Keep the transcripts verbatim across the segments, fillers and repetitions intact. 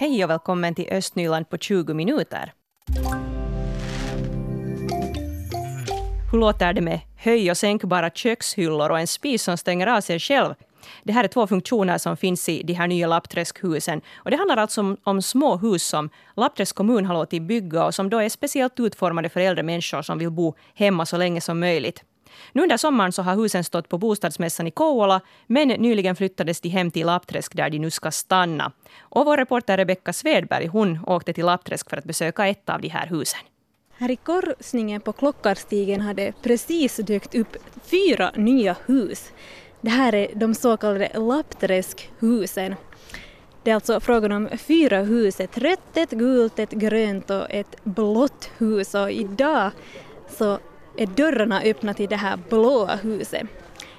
Hej och välkommen till Östnyland på tjugo minuter. Hur låter det med höj- och sänkbara kökshyllor och en spis som stänger av sig själv? Det här är två funktioner som finns i de här nya Lappträskhusen. Och det handlar alltså om, om små hus som Lappträsk kommun har låtit bygga och som då är speciellt utformade för äldre människor som vill bo hemma så länge som möjligt. Nu under sommaren så har husen stått på bostadsmässan i Kowola, men nyligen flyttades de hem till Lappträsk där de nu ska stanna. Och vår reporter Rebecka Svedberg, hon åkte till Lappträsk för att besöka ett av de här husen. Här i korsningen på Klockarstigen hade precis dykt upp fyra nya hus. Det här är de så kallade Lappträskhusen. Det är alltså frågan om fyra hus, ett rött, ett gult, ett grönt och ett blått hus. Och idag så är dörrarna öppna till det här blåa huset.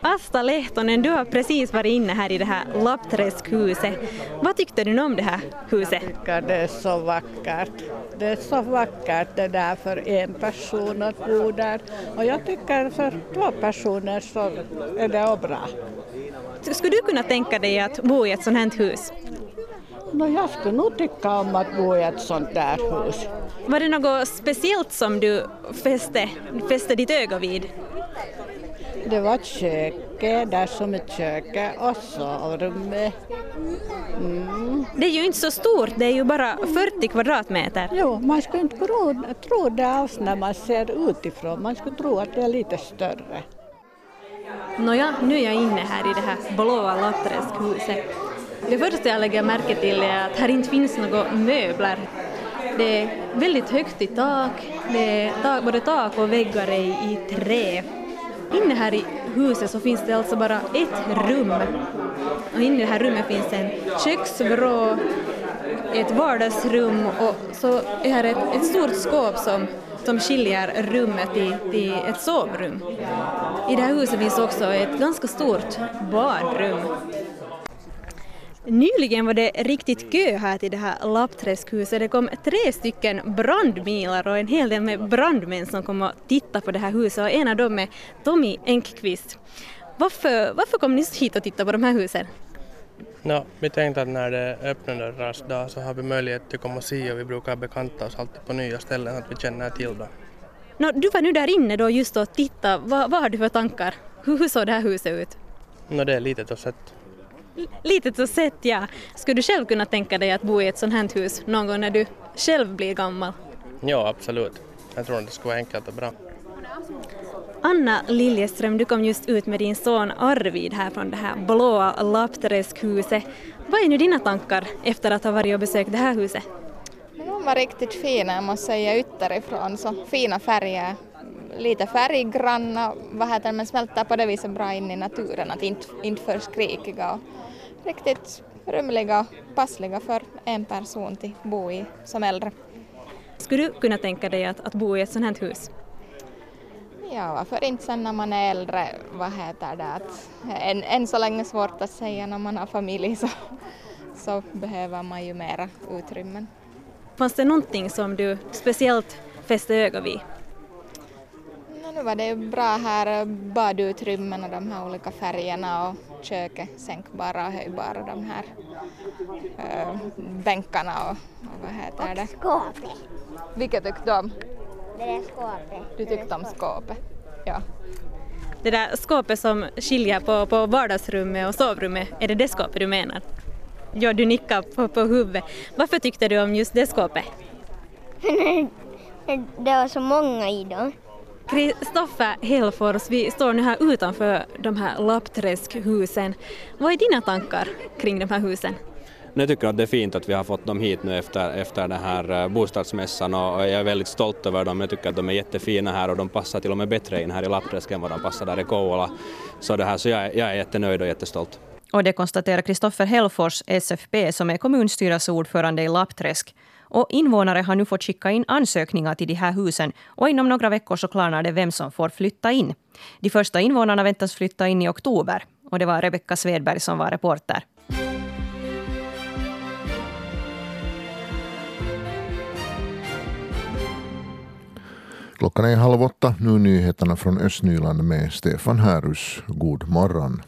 Asta Lehtonen, du har precis varit inne här i det här Lappträskhuset. Vad tyckte du om det här huset? Jag tycker det är så vackert. Det är så vackert det där för en person att bo där. Och jag tycker för två personer så är det bra. Skulle du kunna tänka dig att bo i ett sånt här hus? No, jag skulle nog tycka om att bo i ett sånt där hus. Var det något speciellt som du fäste, fäste ditt öga vid? Det var köket, där som är köket och sovrummet. Mm. Det är ju inte så stort, det är ju bara fyrtio kvadratmeter. Jo, man skulle inte tro det alls när man ser utifrån. Man skulle tro att det är lite större. Nåja, nu är jag inne här i det här blåa Lappträskhuset. Det första jag lägger märke till är att här inte finns några möbler. Det är väldigt högt i tak, det är tak, både tak och väggar är i trä. Inne här i huset så finns det alltså bara ett rum. Och inne i det här rummet finns en köksvrå, ett vardagsrum och så är här ett, ett stort skåp som, som skiljer rummet till, till ett sovrum. I det här huset finns också ett ganska stort badrum. Nyligen var det riktigt kö här till det här Lappträskhuset. Det kom tre stycken brandbilar och en hel del med brandmän som kom och tittade på det här huset. Och en av dem är Tommy Enkqvist. Varför, varför kom ni hit och tittade på de här husen? No, vi tänkte att när det öppnade rastdag så har vi möjlighet att komma och se. Och vi brukar bekanta oss alltid på nya ställen att vi känner till dem. No, du var nu där inne då just och titta. Va, vad har du för tankar? Hur, hur såg det här huset ut? No, det är litet och sett. Litet så sett, ja. Skulle du själv kunna tänka dig att bo i ett sånt här hus någon gång när du själv blir gammal? Ja, absolut. Jag tror att det skulle vara enkelt och bra. Anna Liljeström, du kom just ut med din son Arvid här från det här blåa Lappträskhuset. Vad är nu dina tankar efter att ha varit och besökt det här huset? De var riktigt fina, jag måste säga, ytterifrån. Så fina färger, lite färggranna, vad heter, men smälter på det viset bra in i naturen, att inte, inte för skrikiga. Riktigt rymliga och passliga för en person till bo i som äldre. Skulle du kunna tänka dig att, att bo i ett sånt här hus? Ja, varför inte sen när man är äldre, vad heter det, att än, än så länge svårt att säga när man har familj så, så behöver man ju mera utrymmen. Fanns det någonting som du speciellt fäste öga vid? Nu var det bra här, badutrymmen och de här olika färgerna och köket, sänkbara och höjbara, de här äh, bänkarna och, och vad heter det? Och skåpet. Vilket tyckte om? Det är skåpet. Du tyckte om skåpet, ja. Det där skåpet som skiljer på, på vardagsrummet och sovrummet, är det det skåpet du menar? Ja, du nickar på, på huvudet. Varför tyckte du om just det skåpet? Det var så många i dem. Kristoffer Hellfors, vi står nu här utanför de här Lappträskhusen. Vad är dina tankar kring de här husen? Jag tycker att det är fint att vi har fått dem hit nu efter, efter den här bostadsmässan och jag är väldigt stolt över dem. Jag tycker att de är jättefina här och de passar till och med bättre in här i Lappträsk än vad de passar där i Kowola. Så, det här, så jag, jag är jättenöjd och jättestolt. Och det konstaterar Kristoffer Hellfors, S F B, som är kommunstyrelseordförande i Lappträsk. Och invånare har nu fått skicka in ansökningar till de här husen och inom några veckor så klarnar det vem som får flytta in. De första invånarna väntas flytta in i oktober och det var Rebecka Svedberg som var reporter. Klockan är halv åtta, nu nyheterna från Östnyland med Stefan Härus. God morgon.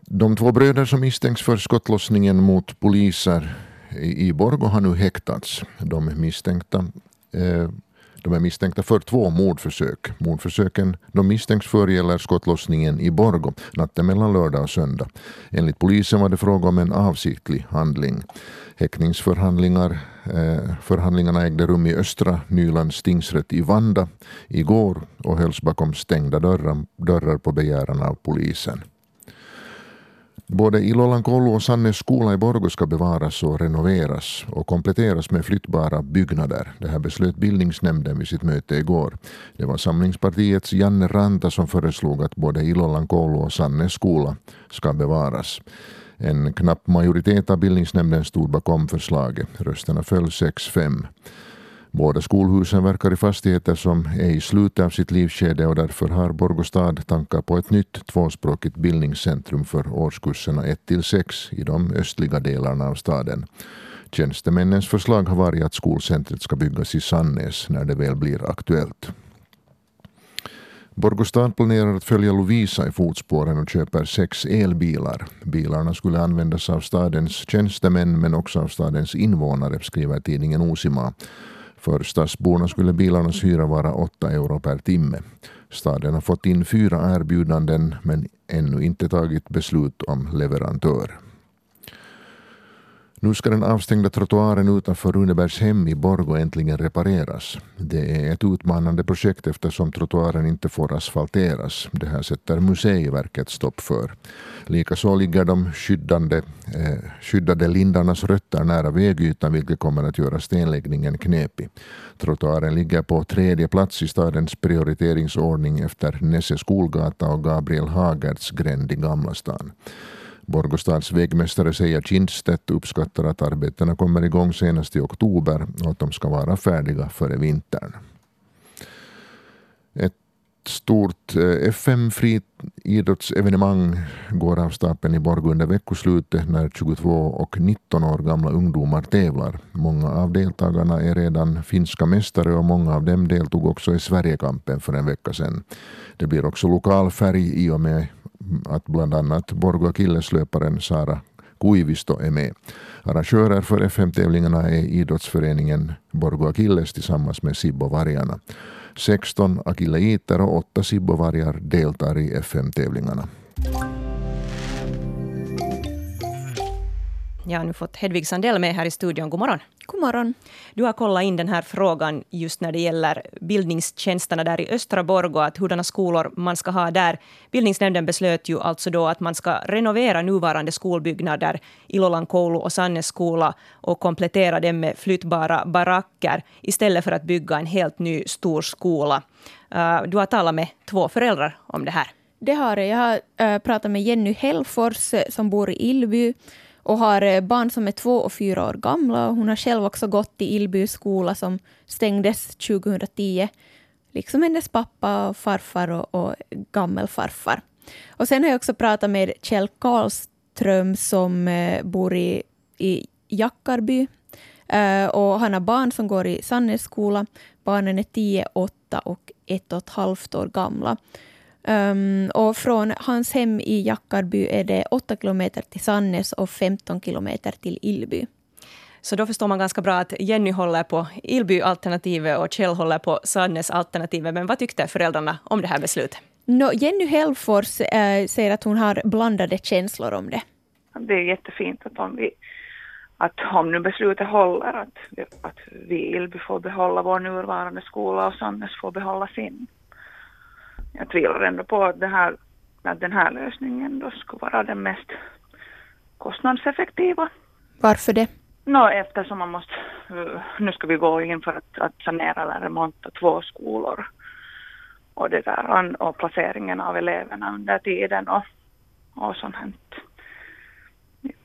De två bröder som misstänks för skottlossningen mot poliser i Borgå har nu häktats. De är misstänkta, eh, de är misstänkta för två mordförsök. Mordförsöken de misstänks för gäller skottlossningen i Borgå natten mellan lördag och söndag. Enligt polisen var det fråga om en avsiktlig handling. Häktningsförhandlingar eh, förhandlingarna ägde rum i Östra Nylands tingsrätt i Vanda igår och hölls bakom stängda dörrar, dörrar på begäran av polisen. Både Illolankollu och Sannäs skola i Borgå ska bevaras och renoveras och kompletteras med flyttbara byggnader. Det här beslöt bildningsnämnden vid sitt möte igår. Det var Samlingspartiets Janne Ranta som föreslog att både Illolankollu och Sannäs skola ska bevaras. En knapp majoritet av bildningsnämnden stod bakom förslaget. Rösterna föll sex fem. Båda skolhusen verkar i fastigheter som är i slutet av sitt livskedje och därför har Borgostad tankar på ett nytt tvåspråkigt bildningscentrum för årskurserna ett till sex i de östliga delarna av staden. Tjänstemännens förslag har varit att skolcentret ska byggas i Sannäs när det väl blir aktuellt. Borgostad planerar att följa Lovisa i fotspåren och köper sex elbilar. Bilarna skulle användas av stadens tjänstemän men också av stadens invånare, skriver tidningen Osima. För stadsborna skulle bilarnas hyra vara åtta euro per timme. Staden har fått in fyra erbjudanden men ännu inte tagit beslut om leverantör. Nu ska den avstängda trottoaren utanför Runebergs hem i Borgå äntligen repareras. Det är ett utmanande projekt eftersom trottoaren inte får asfalteras. Det här sätter Museiverket stopp för. Likaså ligger de skyddande, eh, skyddade lindarnas rötter nära vägytan vilket kommer att göra stenläggningen knepig. Trottoaren ligger på tredje plats i stadens prioriteringsordning efter Nässe skolgata och Gabriel Hagerts gränd i Gamla stan. Borgostads vägmästare säger Kindstedt uppskattar att arbetena kommer igång senast i oktober och att de ska vara färdiga före vintern. Ett stort F M-fritt idrottsevenemang går av stapeln i Borgå under veckoslutet när tjugotvå och nitton år gamla ungdomar tävlar. Många av deltagarna är redan finska mästare och många av dem deltog också i Sverigekampen för en vecka sedan. Det blir också lokal färg i och med att bland annat Borgå Akilles löparen Sara Kuivisto är med. Arrangörer för F M-tävlingarna är idrottsföreningen Borgå Akilles tillsammans med Sibbo-vargarna. sexton akilleiter och åtta Sibbo-vargar deltar i F M-tävlingarna. Jag har nu fått Hedvig Sandell med här i studion. God morgon. God morgon. Du har kollat in den här frågan just när det gäller bildningstjänsterna där i Östra Borgå, att hurdana skolor man ska ha där. Bildningsnämnden beslöt ju alltså då att man ska renovera nuvarande skolbyggnader, Illolankollu och Sannäs skola, och komplettera dem med flyttbara baracker istället för att bygga en helt ny stor skola. Du har talat med två föräldrar om det här. Det har jag. Jag har pratat med Jenny Hellfors som bor i Illby och har barn som är två och fyra år gamla. Hon har själv också gått i Illby skola som stängdes tjugohundratio. Liksom hennes pappa, farfar och, och gammelfarfar. Och sen har jag också pratat med Kjell Karlström som eh, bor i, i Jackarby. Eh, och han har barn som går i Sannäs skola. Barnen är tio, åtta och ett och ett halvt år gamla. Um, och från hans hem i Jackarby är det åtta kilometer till Sannäs och femton kilometer till Illby. Så då förstår man ganska bra att Jenny håller på Illby-alternativet och Kjell håller på Sannäs-alternativet. Men vad tyckte föräldrarna om det här beslutet? No, Jenny Hellfors äh, säger att hon har blandade känslor om det. Det är jättefint att om, vi, att om nu beslutet håller att, att vi i Illby får behålla vår nuvarande skola och Sannäs får behålla sin. Jag tvivlar ändå på att, det här, att den här lösningen då skulle vara den mest kostnadseffektiva. Varför det? Nå, eftersom man måste, nu ska vi gå in för att, att sanera eller remonta två skolor och, det där, och placeringen av eleverna under tiden och, och sånt här.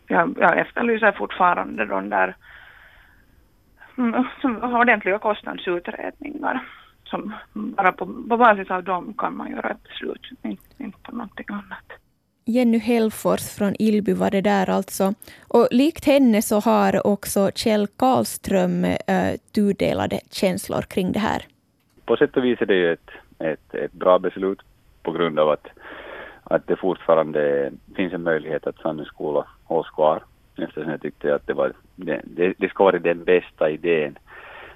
Jag, jag efterlyser fortfarande de där ordentliga kostnadsutredningar. Som bara på, på basis av dem kan man göra ett beslut, inte, inte på någonting annat. Jenny Hellfors från Illby var det där alltså. Och likt henne så har också Kjell Karlström eh, tudelade känslor kring det här. På sätt och vis är det ju ett, ett, ett bra beslut på grund av att, att det fortfarande finns en möjlighet att Sannäs skola hålls kvar eftersom jag tyckte att det var det, det, det ska vara den bästa idén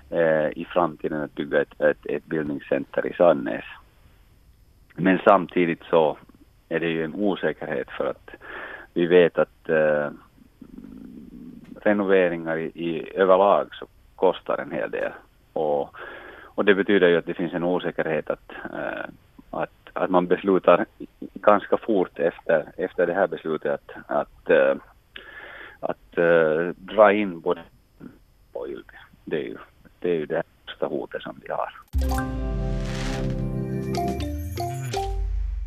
eh, i framtiden att bygga ett, ett, ett bildningscenter i Sannäs. Men samtidigt så är det ju en osäkerhet för att vi vet att eh, renoveringar i, i överlag så kostar en hel del. Och, och det betyder ju att det finns en osäkerhet att, eh, att, att man beslutar ganska fort efter, efter det här beslutet att, att, eh, att eh, dra in både på Illby. Det är ju det, är ju det största hotet som vi har.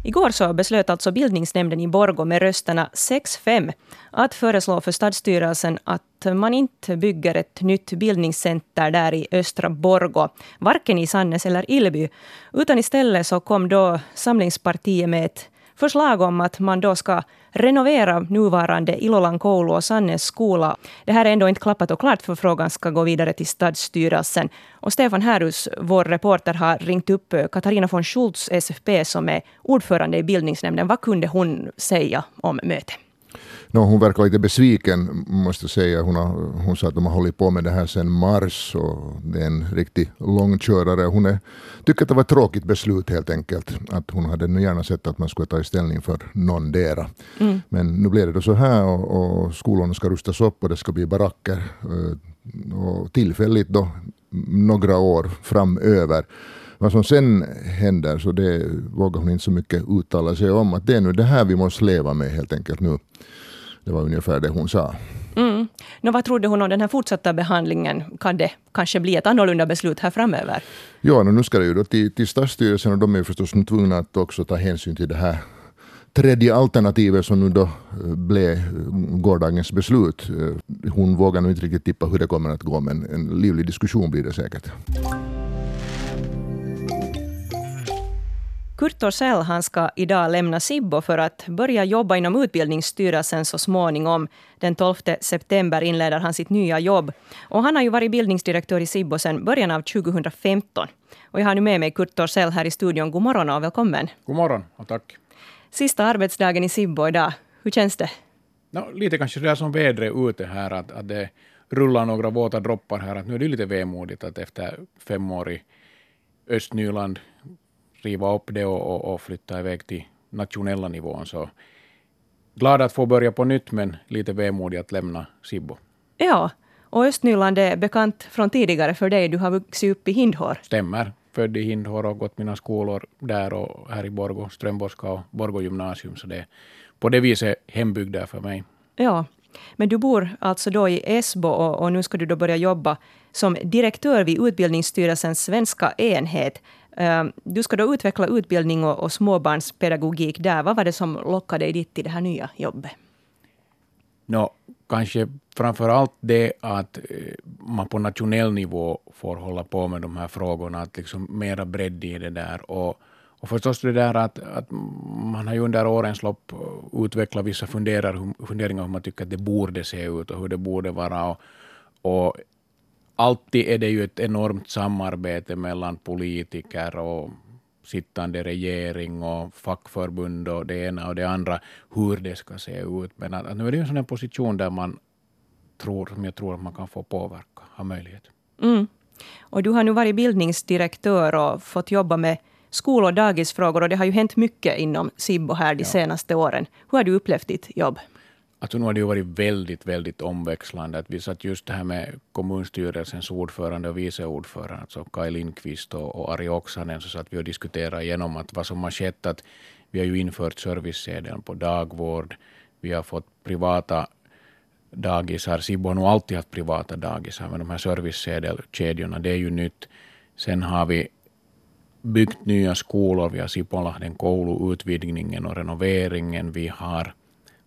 Igår så beslöt alltså bildningsnämnden i Borgå med rösterna sex fem att föreslå för stadsstyrelsen att man inte bygger ett nytt bildningscenter där i östra Borgå, varken i Sannäs eller Illby, utan istället så kom då Samlingspartiet med ett förslag om att man då ska renovera nuvarande Illolan koulu och Sannäs skola. Det här är ändå inte klappat och klart för frågan ska gå vidare till stadsstyrelsen. Och Stefan Härus, vår reporter, har ringt upp Katarina von Schultz, S F B, som är ordförande i bildningsnämnden. Vad kunde hon säga om mötet? No, hon verkar lite besviken, måste säga. Hon, har, hon sa att de har hållit på med det här sedan mars och det är en riktig långkörare. Hon är, tycker att det var ett tråkigt beslut helt enkelt. Att hon hade nu gärna sett att man skulle ta ställning för någondera. Mm. Men nu blir det då så här och, och skolorna ska rustas upp och det ska bli baracker. Och tillfälligt då, några år framöver. Vad som sen händer, så det vågar hon inte så mycket uttala sig om, att det är nu det här vi måste leva med helt enkelt nu. Det var ungefär det hon sa. Mm. Nå, vad trodde hon om den här fortsatta behandlingen? Kan det kanske bli ett annorlunda beslut här framöver? Ja, nu ska det ju då till, till stadsstyrelsen och de är förstås tvungna att också ta hänsyn till det här tredje alternativet som nu då blev gårdagens beslut. Hon vågar nog inte riktigt tippa hur det kommer att gå, men en livlig diskussion blir det säkert. Kurt Torsell, han ska idag lämna Sibbo för att börja jobba inom utbildningsstyrelsen så småningom. Den tolfte september inleder han sitt nya jobb. Och han har ju varit bildningsdirektör i Sibbo sedan början av tjugohundrafemton. Och jag har nu med mig Kurt Torsell här i studion. God morgon och välkommen. God morgon och tack. Sista arbetsdagen i Sibbo idag. Hur känns det? No, lite kanske det är som vädret ute här. Att, att det rullar några våta droppar här. Att nu är det lite vemodigt att efter fem år i Östnyland riva upp det och, och, och flytta iväg till nationella nivån. Så glad att få börja på nytt, men lite vemodig att lämna Sibbo. Ja, och Östnyland är bekant från tidigare för dig. Du har vuxit upp i Hindhår. Stämmer. Född i Hindhår och gått mina skolor där och här i Borgå, Strömborska och Borgå gymnasium. Så det är på det viset hembygd där för mig. Ja, men du bor alltså då i Esbo och, och nu ska du då börja jobba som direktör vid Utbildningsstyrelsens svenska enhet. Du ska då utveckla utbildning och, och småbarnspedagogik där. Vad var det som lockade dig dit till det här nya jobbet? No, kanske framförallt det att man på nationell nivå får hålla på med de här frågorna. Att liksom mera bredd i det där. Och, och förstås det där att, att man har ju under årens lopp utvecklat vissa funderingar, funderingar hur man tycker att det borde se ut och hur det borde vara. Och, och alltid är det ju ett enormt samarbete mellan politiker och sittande regering och fackförbund och det ena och det andra, hur det ska se ut. Men att, att nu är det ju en sån här position där man tror, som jag tror att man kan få påverka, ha möjlighet. Mm. Och du har nu varit bildningsdirektör och fått jobba med skol- och dagisfrågor och det har ju hänt mycket inom Sibbo här de ja. senaste åren. Hur har du upplevt ditt jobb? Alltså nu har det ju varit väldigt, väldigt omväxlande. Att vi satt just det här med kommunstyrelsens ordförande och viceordförande, alltså Mikael Grönroos och, och Ari Oksanen, så satt vi och diskuterade igenom att vad som har skett. Att vi har ju infört servicesedeln på dagvård, vi har fått privata dagisar. Sibbo har nog alltid haft privata dagisar, men de här servicesedelkedjorna, det är ju nytt. Sen har vi byggt nya skolor, vi har Sipolahden kouluutvidgningen och renoveringen, vi har...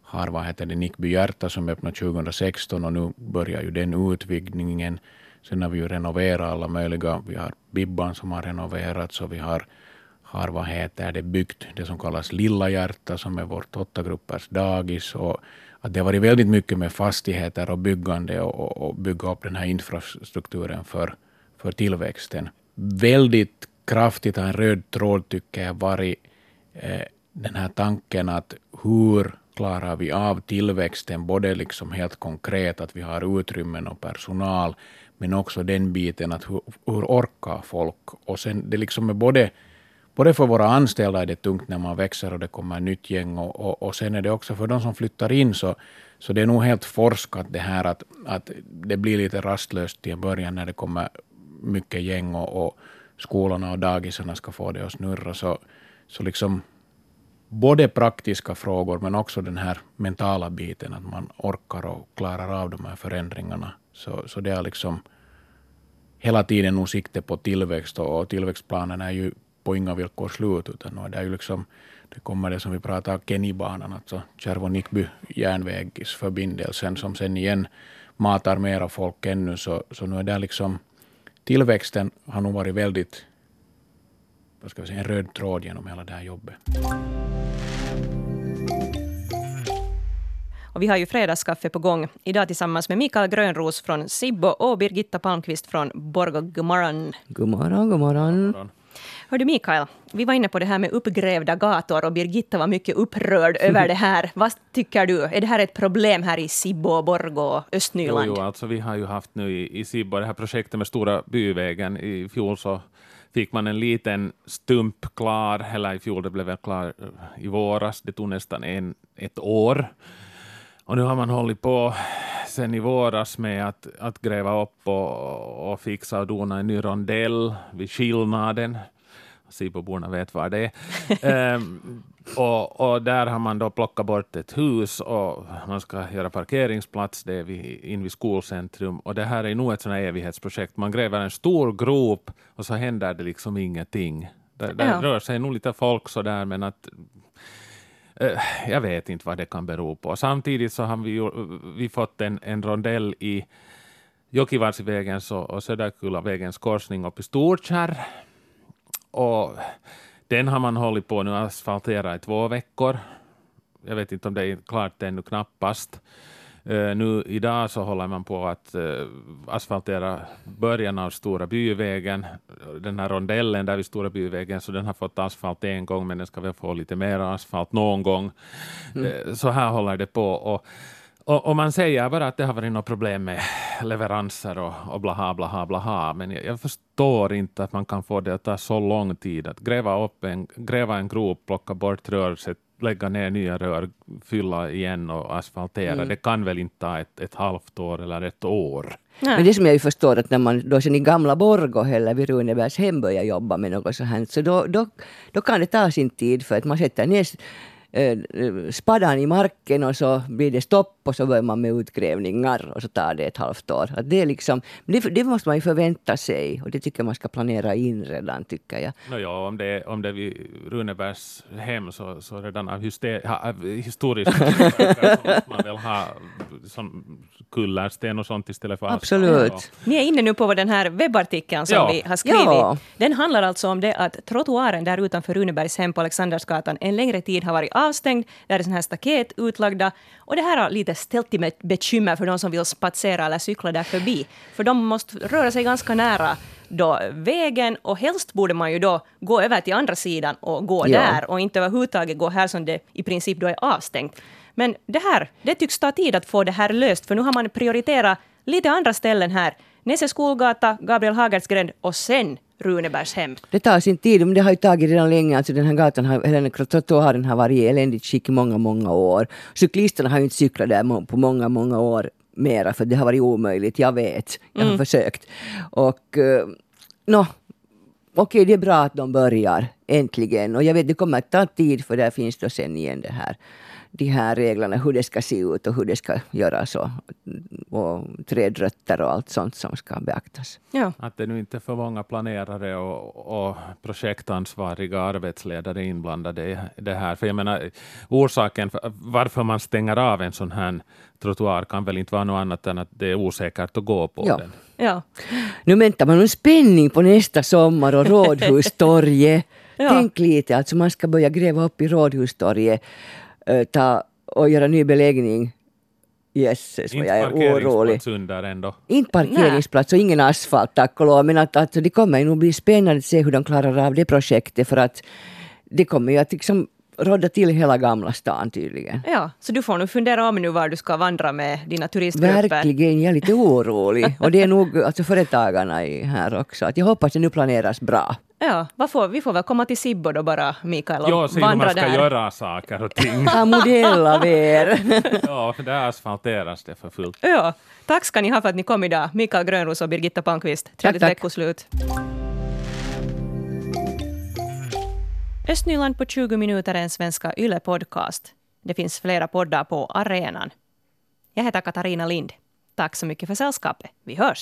har vad heter det, Nickby Hjärta som öppnade tjugohundrasexton och nu börjar ju den utvidgningen. Sen har vi ju renoverat alla möjliga. Vi har Bibban som har renoverats och vi har, har vad heter det, byggt det som kallas Lilla Hjärta som är vårt åtta gruppers dagis. Och att det har varit väldigt mycket med fastigheter och byggande och, och bygga upp den här infrastrukturen för, för tillväxten. Väldigt kraftigt en röd tråd tycker jag varit eh, den här tanken att hur Klarar vi av tillväxten både liksom helt konkret att vi har utrymmen och personal, men också den biten att hur, hur orkar folk. Och sen det liksom är både, både för våra anställda är det tungt när man växer och det kommer en nytt gäng och, och, och sen är det också för de som flyttar in så, så det är nog helt forskat det här att, att det blir lite rastlöst till början när det kommer mycket gäng och, och skolorna och dagisarna ska få det att snurra så, så liksom både praktiska frågor men också den här mentala biten att man orkar och klarar av de här förändringarna. Så, så det är liksom hela tiden nog sikte på tillväxt och, och tillväxtplanen är ju på inga villkor slut utan det är ju liksom det kommer det som vi pratar om, Kennybanan, alltså Kärvå-Nickby järnvägsförbindelsen som sen igen matar mera folk ännu så, så nu är det liksom tillväxten har nog varit väldigt vad ska vi säga, en röd tråd genom hela det här jobbet. Och vi har ju fredagskaffe på gång idag tillsammans med Mikael Grönroos från Sibbo och Birgitta Palmqvist från Borgå. God morgon. God morgon, god morgon. Hörde Mikael, vi var inne på det här med uppgrävda gator och Birgitta var mycket upprörd över det här. Vad tycker du? Är det här ett problem här i Sibbo, Borgå och Östnyland? Jo, jo, alltså vi har ju haft nu i, i Sibbo det här projektet med Stora byvägen i fjol så fick man en liten stump klar, eller i fjol det blev väl klar i våras, det tog nästan en, ett år. Och nu har man hållit på sen i våras med att, att gräva upp och, och fixa och dona en ny rondell vid skillnaden. Sibboborna vet vad det är. um, och, och där har man då plockat bort ett hus och man ska göra parkeringsplats det är vid, in vid skolcentrum. Och det här är nog ett sådant här evighetsprojekt. Man gräver en stor grop och så händer det liksom ingenting. Där, där ja. rör sig nog lite folk så där men att uh, jag vet inte vad det kan bero på. Samtidigt så har vi, uh, vi fått en, en rondell i Jokivarsivägens och, och Söderkullavägens korsning och i Storkärr. Och den har man hållit på nu asfaltera i två veckor. Jag vet inte om det är klart ännu knappast. Uh, nu idag så håller man på att uh, asfaltera början av Stora byvägen. Den här rondellen där vid Stora byvägen så den har fått asfalt en gång men den ska väl få lite mer asfalt någon gång. Mm. Uh, så här håller det på och Och, och man säger bara att det har varit något problem med leveranser och, och blaha, blaha, blaha. Men jag, jag förstår inte att man kan få det att ta så lång tid. Att gräva, upp en, gräva en grop, plocka bort rörelset, lägga ner nya rör, fylla igen och asfaltera. Mm. Det kan väl inte ta ett, ett halvt år eller ett år. Nej. Men det som jag ju förstår att när man då sen i gamla Borgå eller vid Runebergs hem börjar jobba med något så här. Så då, då, då kan det ta sin tid för att man sätter ner spadan i marken och så blir det stopp och så börjar man med utgrävningar och så tar det ett halvt år. Att det, liksom, det, det måste man ju förvänta sig och det tycker man ska planera in redan tycker jag. No, ja, om det om det vid Runebergs hem så, så redan av historiskt måste man väl ha som kullersten och sånt istället för absolut. Ja. Ni är inne nu på den här webbartikeln som ja. vi har skrivit. Ja. Den handlar alltså om det att trottoaren där utanför Runebergs hem på Alexandersgatan en längre tid har varit avstängd, där är sån här staket utlagda och det här har lite ställt till bekymmer för de som vill spatsera eller cykla där förbi, för de måste röra sig ganska nära då vägen och helst borde man ju då gå över till andra sidan och gå ja. där och inte överhuvudtaget gå här som det i princip då är avstängt, men det här, det tycks ta tid att få det här löst för nu har man prioriterat lite andra ställen här, Nässe skolgata, Gabriel Hagerts gränd och sen Runebergs hem. Det tar sin tid, men det har ju tagit redan länge. Alltså den här gatan har, eller den här trottoaren har varit i eländigt skick i många, många år. Cyklisterna har ju inte cyklat där på många, många år mera, för det har varit omöjligt, jag vet. Jag har mm. försökt. Och, no, okej, okay, det är bra att de börjar, äntligen. Och jag vet, det kommer att ta tid, för där finns då sen igen det här. De här reglerna, hur det ska se ut och hur det ska göras och, och trädrötter och allt sånt som ska beaktas. Ja. Att det nu inte är för många planerare och, och projektansvariga arbetsledare inblandade i det här. För jag menar, orsaken för, varför man stänger av en sån här trottoar kan väl inte vara något annat än att det är osäkert att gå på ja. den. Ja. Nu väntar man en spänning på nästa sommar och Rådhustorget. Ja. Tänk lite, alltså man ska börja gräva upp i Rådhustorget. Ta och göra ny beläggning. Yes, så jag är orolig. Inte parkeringsplats och ingen asfalt, tack och lov. Men att, att det kommer nog bli spännande att se hur de klarar av det projektet. För att det kommer ju att liksom rådde till hela gamla stan tydligen. Ja, så du får nu fundera om nu var du ska vandra med dina turistgrupper. Verkligen, jag är lite orolig. Och det är nog alltså företagarna i här också. Att jag hoppas det nu planeras bra. Ja, varför? Vi får väl komma till Sibbo då bara, Mikael, och jo, vandra där. Ja, så man ska göra saker och ting. Ja, modella ver. Ja, för där asfalteras det för fullt. Ja, tack ska ni ha för att ni kom idag. Mikael Grönroos och Birgitta Palmqvist. Trevligt veckoslut. Östnyland på tjugo minuter är en svenska Yle-podcast. Det finns flera poddar på arenan. Jag heter Katarina Lind. Tack så mycket för sällskapet. Vi hörs!